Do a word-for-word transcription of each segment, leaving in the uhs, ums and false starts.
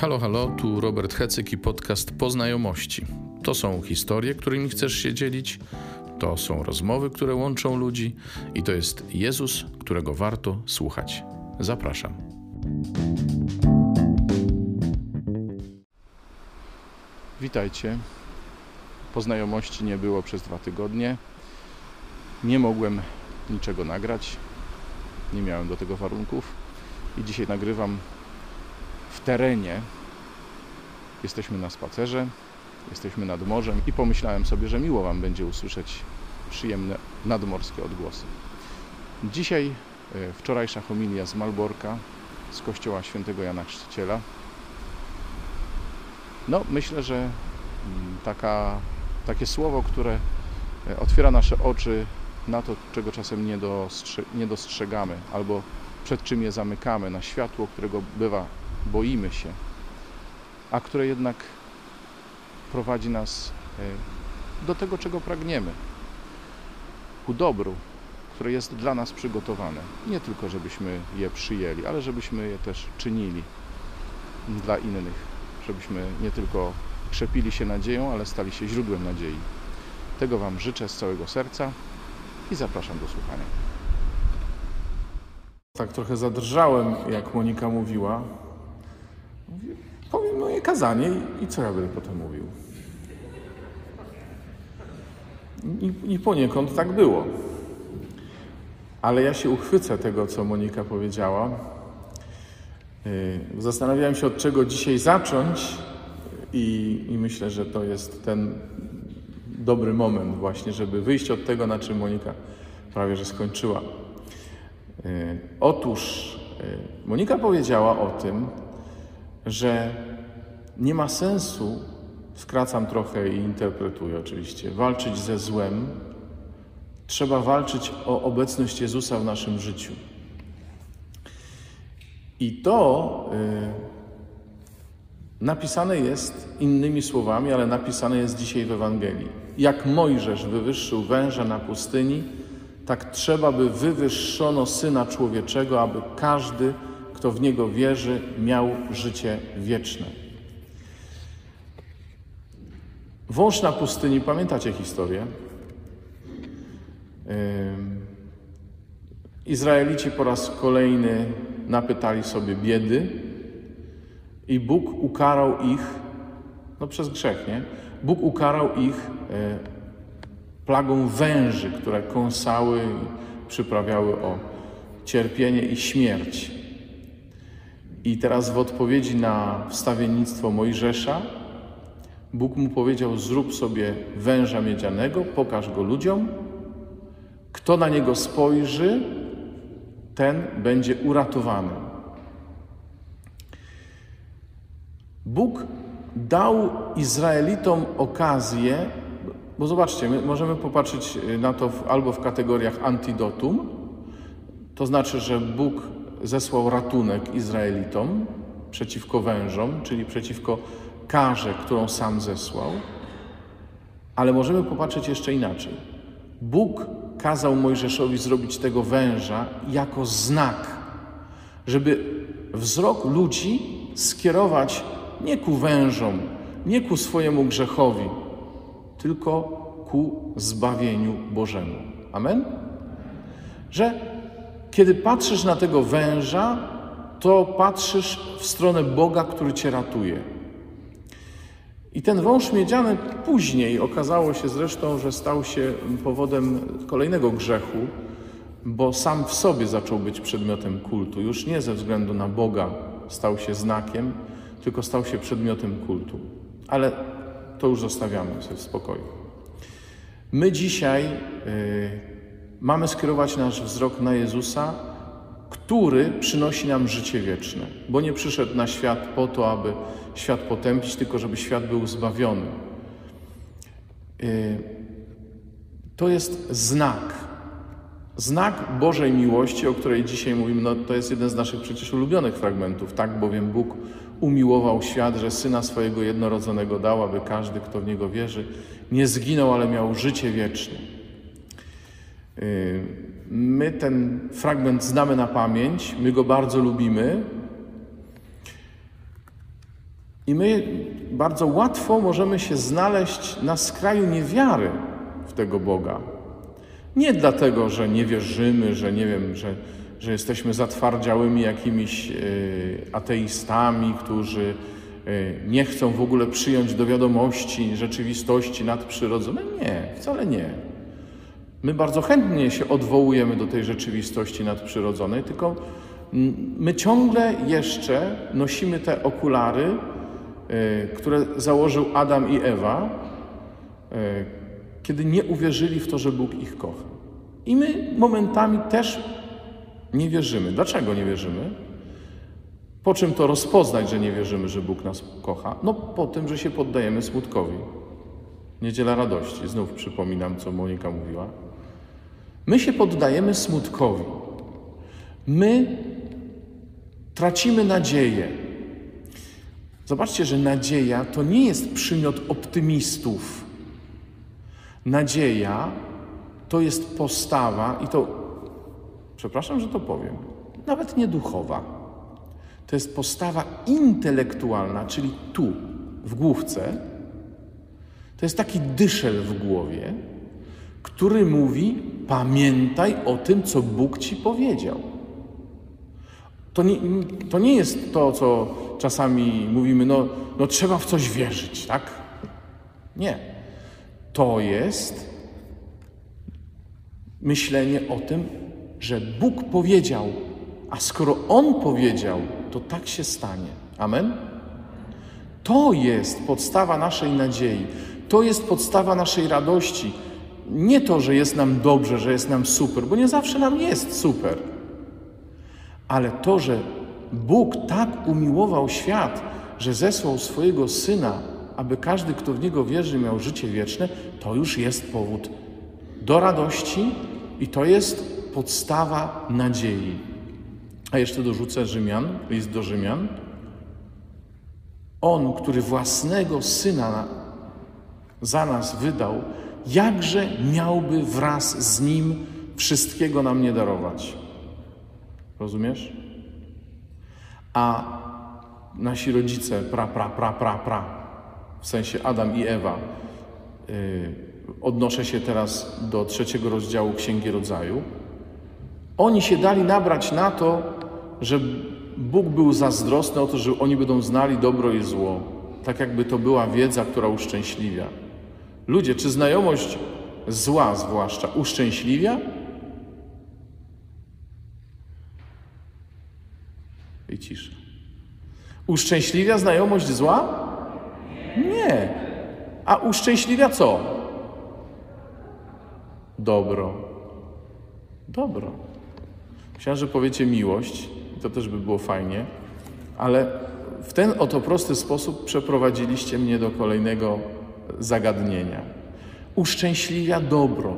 Halo, halo, tu Robert Hecyk i podcast Poznajomości. To są historie, którymi chcesz się dzielić, to są rozmowy, które łączą ludzi i to jest Jezus, którego warto słuchać. Zapraszam. Witajcie. Poznajomości nie było przez dwa tygodnie. Nie mogłem niczego nagrać. Nie miałem do tego warunków. I dzisiaj nagrywam w terenie. Jesteśmy na spacerze, jesteśmy nad morzem i pomyślałem sobie, że miło Wam będzie usłyszeć przyjemne nadmorskie odgłosy. Dzisiaj wczorajsza homilia z Malborka, z kościoła św. Jana Chrzciciela. No, myślę, że taka, takie słowo, które otwiera nasze oczy na to, czego czasem nie, dostrze, nie dostrzegamy, albo przed czym je zamykamy, na światło, którego bywa boimy się, a które jednak prowadzi nas do tego, czego pragniemy, ku dobru, które jest dla nas przygotowane. Nie tylko, żebyśmy je przyjęli, ale żebyśmy je też czynili dla innych, żebyśmy nie tylko krzepili się nadzieją, ale stali się źródłem nadziei. Tego Wam życzę z całego serca i zapraszam do słuchania. Tak trochę zadrżałem, jak Monika mówiła. Mówię, powiem moje kazanie i, i co ja będę potem mówił? I, I poniekąd tak było. Ale ja się uchwycę tego, co Monika powiedziała. Yy, zastanawiałem się, od czego dzisiaj zacząć i, i myślę, że to jest ten dobry moment właśnie, żeby wyjść od tego, na czym Monika prawie że skończyła. Yy, otóż yy, Monika powiedziała o tym, że nie ma sensu, skracam trochę i interpretuję oczywiście, walczyć ze złem, trzeba walczyć o obecność Jezusa w naszym życiu. I to y, napisane jest innymi słowami, ale napisane jest dzisiaj w Ewangelii. Jak Mojżesz wywyższył węża na pustyni, tak trzeba by wywyższono Syna Człowieczego, aby każdy, kto w Niego wierzy, miał życie wieczne. Wąż na pustyni, pamiętacie historię? Yy, Izraelici po raz kolejny napytali sobie biedy i Bóg ukarał ich, no przez grzech, nie? Bóg ukarał ich e, plagą węży, które kąsały i przyprawiały o cierpienie i śmierć. I teraz w odpowiedzi na wstawiennictwo Mojżesza Bóg mu powiedział, zrób sobie węża miedzianego, pokaż go ludziom, kto na niego spojrzy, ten będzie uratowany. Bóg dał Izraelitom okazję, bo zobaczcie, my możemy popatrzeć na to w, albo w kategoriach antidotum, to znaczy, że Bóg zesłał ratunek Izraelitom przeciwko wężom, czyli przeciwko karze, którą sam zesłał, ale możemy popatrzeć jeszcze inaczej. Bóg kazał Mojżeszowi zrobić tego węża jako znak, żeby wzrok ludzi skierować nie ku wężom, nie ku swojemu grzechowi, tylko ku zbawieniu Bożemu. Amen? Że kiedy patrzysz na tego węża, to patrzysz w stronę Boga, który cię ratuje. I ten wąż miedziany później okazało się zresztą, że stał się powodem kolejnego grzechu, bo sam w sobie zaczął być przedmiotem kultu. Już nie ze względu na Boga stał się znakiem, tylko stał się przedmiotem kultu. Ale to już zostawiamy sobie w spokoju. My dzisiaj yy, mamy skierować nasz wzrok na Jezusa, który przynosi nam życie wieczne, bo nie przyszedł na świat po to, aby świat potępić, tylko żeby świat był zbawiony. To jest znak. Znak Bożej miłości, o której dzisiaj mówimy, no to jest jeden z naszych przecież ulubionych fragmentów. Tak bowiem Bóg umiłował świat, że Syna swojego jednorodzonego dał, aby każdy, kto w Niego wierzy, nie zginął, ale miał życie wieczne. My ten fragment znamy na pamięć, my go bardzo lubimy, I my bardzo łatwo możemy się znaleźć na skraju niewiary w tego Boga. Nie dlatego, że nie wierzymy, że nie wiem, że, że jesteśmy zatwardziałymi jakimiś ateistami, którzy nie chcą w ogóle przyjąć do wiadomości rzeczywistości nadprzyrodzonej. Nie, wcale nie. My bardzo chętnie się odwołujemy do tej rzeczywistości nadprzyrodzonej, tylko my ciągle jeszcze nosimy te okulary, które założył Adam i Ewa, kiedy nie uwierzyli w to, że Bóg ich kocha. I my momentami też nie wierzymy. Dlaczego nie wierzymy? Po czym to rozpoznać, że nie wierzymy, że Bóg nas kocha? No po tym, że się poddajemy smutkowi. Niedziela radości. Znów przypominam, co Monika mówiła. My się poddajemy smutkowi. My tracimy nadzieję. Zobaczcie, że nadzieja to nie jest przymiot optymistów. Nadzieja to jest postawa i to, przepraszam, że to powiem, nawet nie duchowa. To jest postawa intelektualna, czyli tu, w główce. To jest taki dyszel w głowie, który mówi: pamiętaj o tym, co Bóg ci powiedział. To nie, to nie jest to, co czasami mówimy, no, no trzeba w coś wierzyć, tak? Nie. To jest myślenie o tym, że Bóg powiedział, a skoro On powiedział, to tak się stanie. Amen? To jest podstawa naszej nadziei. To jest podstawa naszej radości. Nie to, że jest nam dobrze, że jest nam super, bo nie zawsze nam jest super. Ale to, że Bóg tak umiłował świat, że zesłał swojego Syna, aby każdy, kto w Niego wierzy, miał życie wieczne, to już jest powód do radości i to jest podstawa nadziei. A jeszcze dorzucę Rzymian, list do Rzymian. On, który własnego Syna za nas wydał, jakże miałby wraz z Nim wszystkiego nam nie darować? Rozumiesz? A nasi rodzice, pra, pra, pra, pra, pra, w sensie Adam i Ewa, yy, odnoszę się teraz do trzeciego rozdziału Księgi Rodzaju, oni się dali nabrać na to, że Bóg był zazdrosny o to, że oni będą znali dobro i zło, tak jakby to była wiedza, która uszczęśliwia. Ludzie, czy znajomość zła zwłaszcza uszczęśliwia? I cisza. Uszczęśliwia znajomość zła? Nie. A uszczęśliwia co? Dobro. Dobro. Myślałem, że powiecie miłość. To też by było fajnie. Ale w ten oto prosty sposób przeprowadziliście mnie do kolejnego zagadnienia. Uszczęśliwia dobro,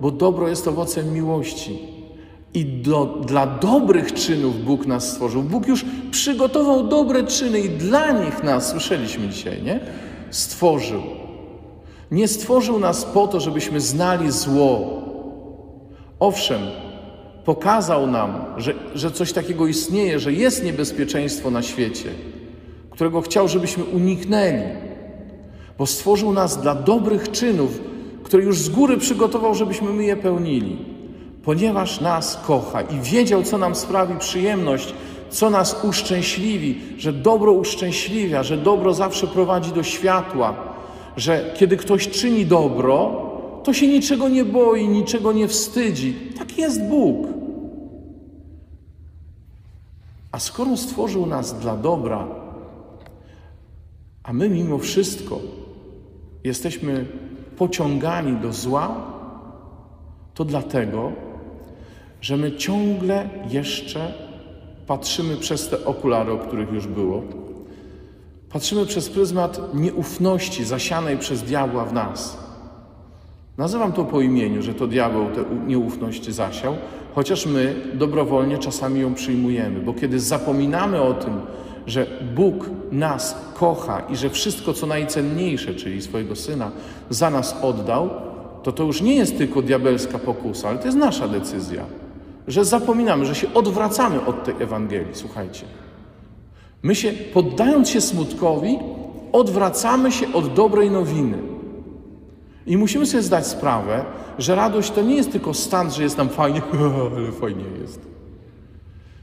bo dobro jest owocem miłości. I do, dla dobrych czynów Bóg nas stworzył. Bóg już przygotował dobre czyny i dla nich nas, słyszeliśmy dzisiaj, nie? Stworzył. Nie stworzył nas po to, żebyśmy znali zło. Owszem, pokazał nam, że, że coś takiego istnieje, że jest niebezpieczeństwo na świecie, którego chciał, żebyśmy uniknęli. Bo stworzył nas dla dobrych czynów, które już z góry przygotował, żebyśmy my je pełnili. Ponieważ nas kocha i wiedział, co nam sprawi przyjemność, co nas uszczęśliwi, że dobro uszczęśliwia, że dobro zawsze prowadzi do światła, że kiedy ktoś czyni dobro, to się niczego nie boi, niczego nie wstydzi. Tak jest Bóg. A skoro stworzył nas dla dobra, a my mimo wszystko jesteśmy pociągani do zła, to dlatego, że my ciągle jeszcze patrzymy przez te okulary, o których już było. Patrzymy przez pryzmat nieufności zasianej przez diabła w nas. Nazywam to po imieniu, że to diabeł tę nieufność zasiał, chociaż my dobrowolnie czasami ją przyjmujemy, bo kiedy zapominamy o tym, że Bóg nas kocha i że wszystko, co najcenniejsze, czyli swojego Syna, za nas oddał, to to już nie jest tylko diabelska pokusa, ale to jest nasza decyzja, że zapominamy, że się odwracamy od tej Ewangelii. Słuchajcie, my się, poddając się smutkowi, odwracamy się od dobrej nowiny. I musimy sobie zdać sprawę, że radość to nie jest tylko stan, że jest nam fajnie, ale fajnie jest.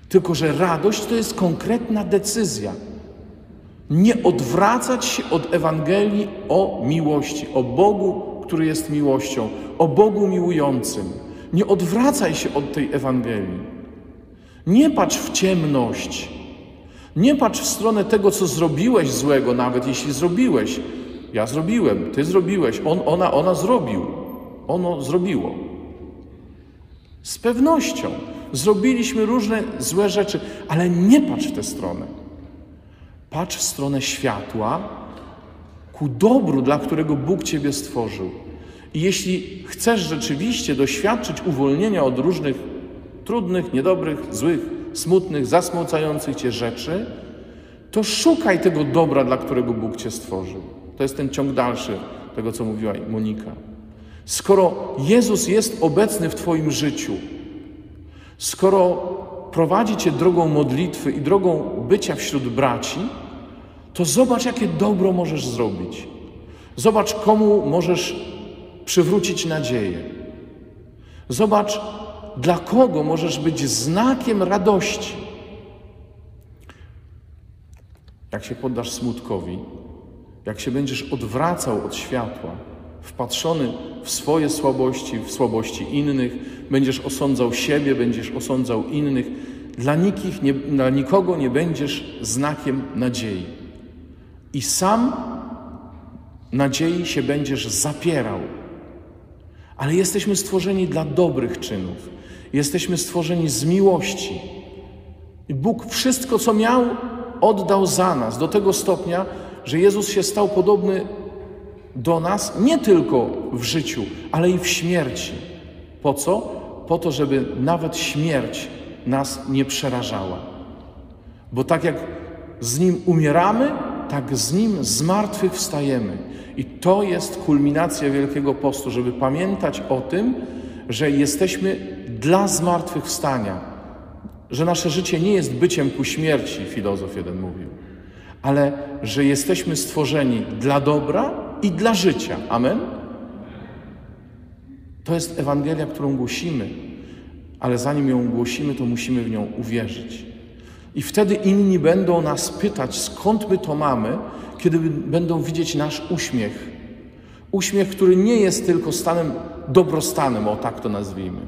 Tylko że radość to jest konkretna decyzja. Nie odwracać się od Ewangelii o miłości, o Bogu, który jest miłością, o Bogu miłującym. Nie odwracaj się od tej Ewangelii. Nie patrz w ciemność. Nie patrz w stronę tego, co zrobiłeś złego, nawet jeśli zrobiłeś. Ja zrobiłem, ty zrobiłeś, on, ona, ona zrobił. Ono zrobiło. Z pewnością zrobiliśmy różne złe rzeczy, ale nie patrz w tę stronę. Patrz w stronę światła, ku dobru, dla którego Bóg ciebie stworzył. I jeśli chcesz rzeczywiście doświadczyć uwolnienia od różnych trudnych, niedobrych, złych, smutnych, zasmucających cię rzeczy, to szukaj tego dobra, dla którego Bóg cię stworzył. To jest ten ciąg dalszy tego, co mówiła Monika. Skoro Jezus jest obecny w twoim życiu, skoro prowadzi cię drogą modlitwy i drogą bycia wśród braci, to zobacz, jakie dobro możesz zrobić. Zobacz, komu możesz przywrócić nadzieję. Zobacz, dla kogo możesz być znakiem radości. Jak się poddasz smutkowi, jak się będziesz odwracał od światła, wpatrzony w swoje słabości, w słabości innych, będziesz osądzał siebie, będziesz osądzał innych, dla, nikich, nie, dla nikogo nie będziesz znakiem nadziei. I sam nadziei się będziesz zapierał. Ale jesteśmy stworzeni dla dobrych czynów. Jesteśmy stworzeni z miłości. I Bóg wszystko, co miał, oddał za nas. Do tego stopnia, że Jezus się stał podobny do nas nie tylko w życiu, ale i w śmierci. Po co? Po to, żeby nawet śmierć nas nie przerażała. Bo tak jak z Nim umieramy, tak z Nim zmartwychwstajemy. I to jest kulminacja Wielkiego Postu, żeby pamiętać o tym, że jesteśmy dla zmartwychwstania, że nasze życie nie jest byciem ku śmierci, filozof jeden mówił, ale że jesteśmy stworzeni dla dobra i dla życia. Amen? To jest Ewangelia, którą głosimy, ale zanim ją głosimy, to musimy w nią uwierzyć. I wtedy inni będą nas pytać, skąd my to mamy, kiedy będą widzieć nasz uśmiech. Uśmiech, który nie jest tylko stanem dobrostanem, o tak to nazwijmy,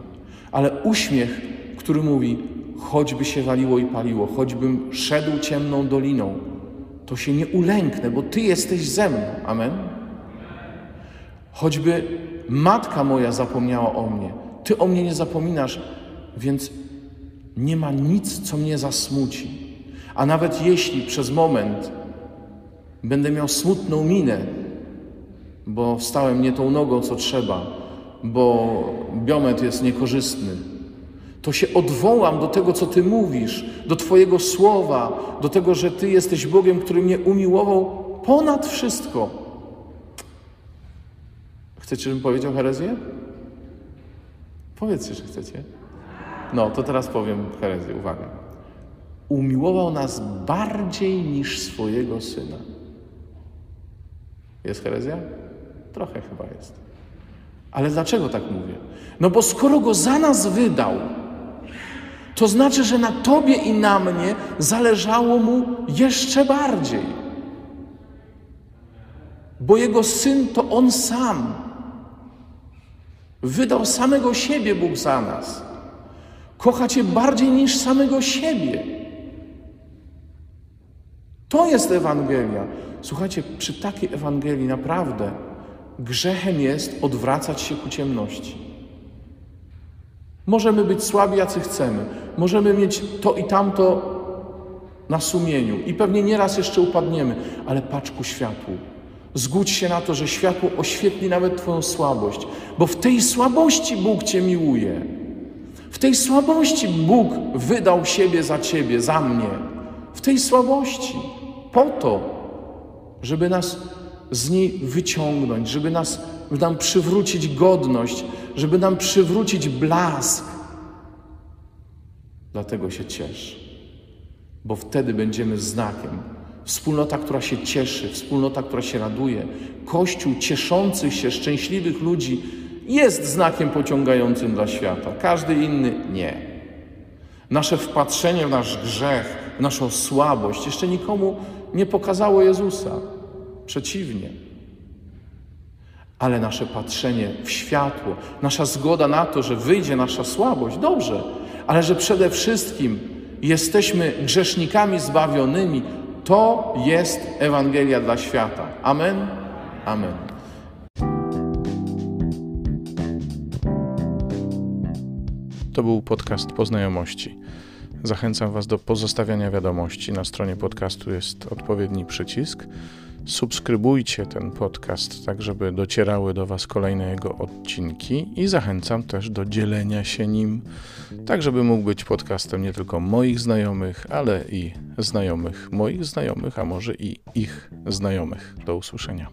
ale uśmiech, który mówi, choćby się waliło i paliło, choćbym szedł ciemną doliną, to się nie ulęknę, bo Ty jesteś ze mną. Amen? Choćby matka moja zapomniała o mnie, Ty o mnie nie zapominasz, więc nie ma nic, co mnie zasmuci. A nawet jeśli przez moment będę miał smutną minę, bo wstałem nie tą nogą, co trzeba, bo biometr jest niekorzystny, to się odwołam do tego, co Ty mówisz, do Twojego słowa, do tego, że Ty jesteś Bogiem, który mnie umiłował ponad wszystko. Chcecie, żebym powiedział herezję? Powiedzcie, że chcecie. No, to teraz powiem herezję, uwaga. Umiłował nas bardziej niż swojego Syna. Jest herezja? Trochę chyba jest. Ale dlaczego tak mówię? No bo skoro Go za nas wydał, to znaczy, że na Tobie i na mnie zależało Mu jeszcze bardziej. Bo Jego Syn to On sam. Wydał samego siebie Bóg za nas. Kocha Cię bardziej niż samego siebie. To jest Ewangelia. Słuchajcie, przy takiej Ewangelii naprawdę grzechem jest odwracać się ku ciemności. Możemy być słabi, jacy chcemy. Możemy mieć to i tamto na sumieniu. I pewnie nieraz jeszcze upadniemy. Ale patrz ku światłu. Zgódź się na to, że światło oświetli nawet Twoją słabość. Bo w tej słabości Bóg Cię miłuje. W tej słabości Bóg wydał siebie za Ciebie, za mnie. W tej słabości. Po to, żeby nas z niej wyciągnąć, żeby nas, nam przywrócić godność, żeby nam przywrócić blask. Dlatego się ciesz, bo wtedy będziemy znakiem, Wspólnota, która się cieszy, wspólnota, która się raduje. Kościół cieszących się, szczęśliwych ludzi jest znakiem pociągającym dla świata. Każdy inny nie. Nasze wpatrzenie w nasz grzech, w naszą słabość jeszcze nikomu nie pokazało Jezusa. Przeciwnie. Ale nasze patrzenie w światło, nasza zgoda na to, że wyjdzie nasza słabość, dobrze, ale że przede wszystkim jesteśmy grzesznikami zbawionymi, to jest Ewangelia dla świata. Amen? Amen. To był podcast Poznajomości. Zachęcam Was do pozostawiania wiadomości. Na stronie podcastu jest odpowiedni przycisk. Subskrybujcie ten podcast, tak żeby docierały do Was kolejne jego odcinki i zachęcam też do dzielenia się nim, tak żeby mógł być podcastem nie tylko moich znajomych, ale i znajomych moich znajomych, a może i ich znajomych. Do usłyszenia.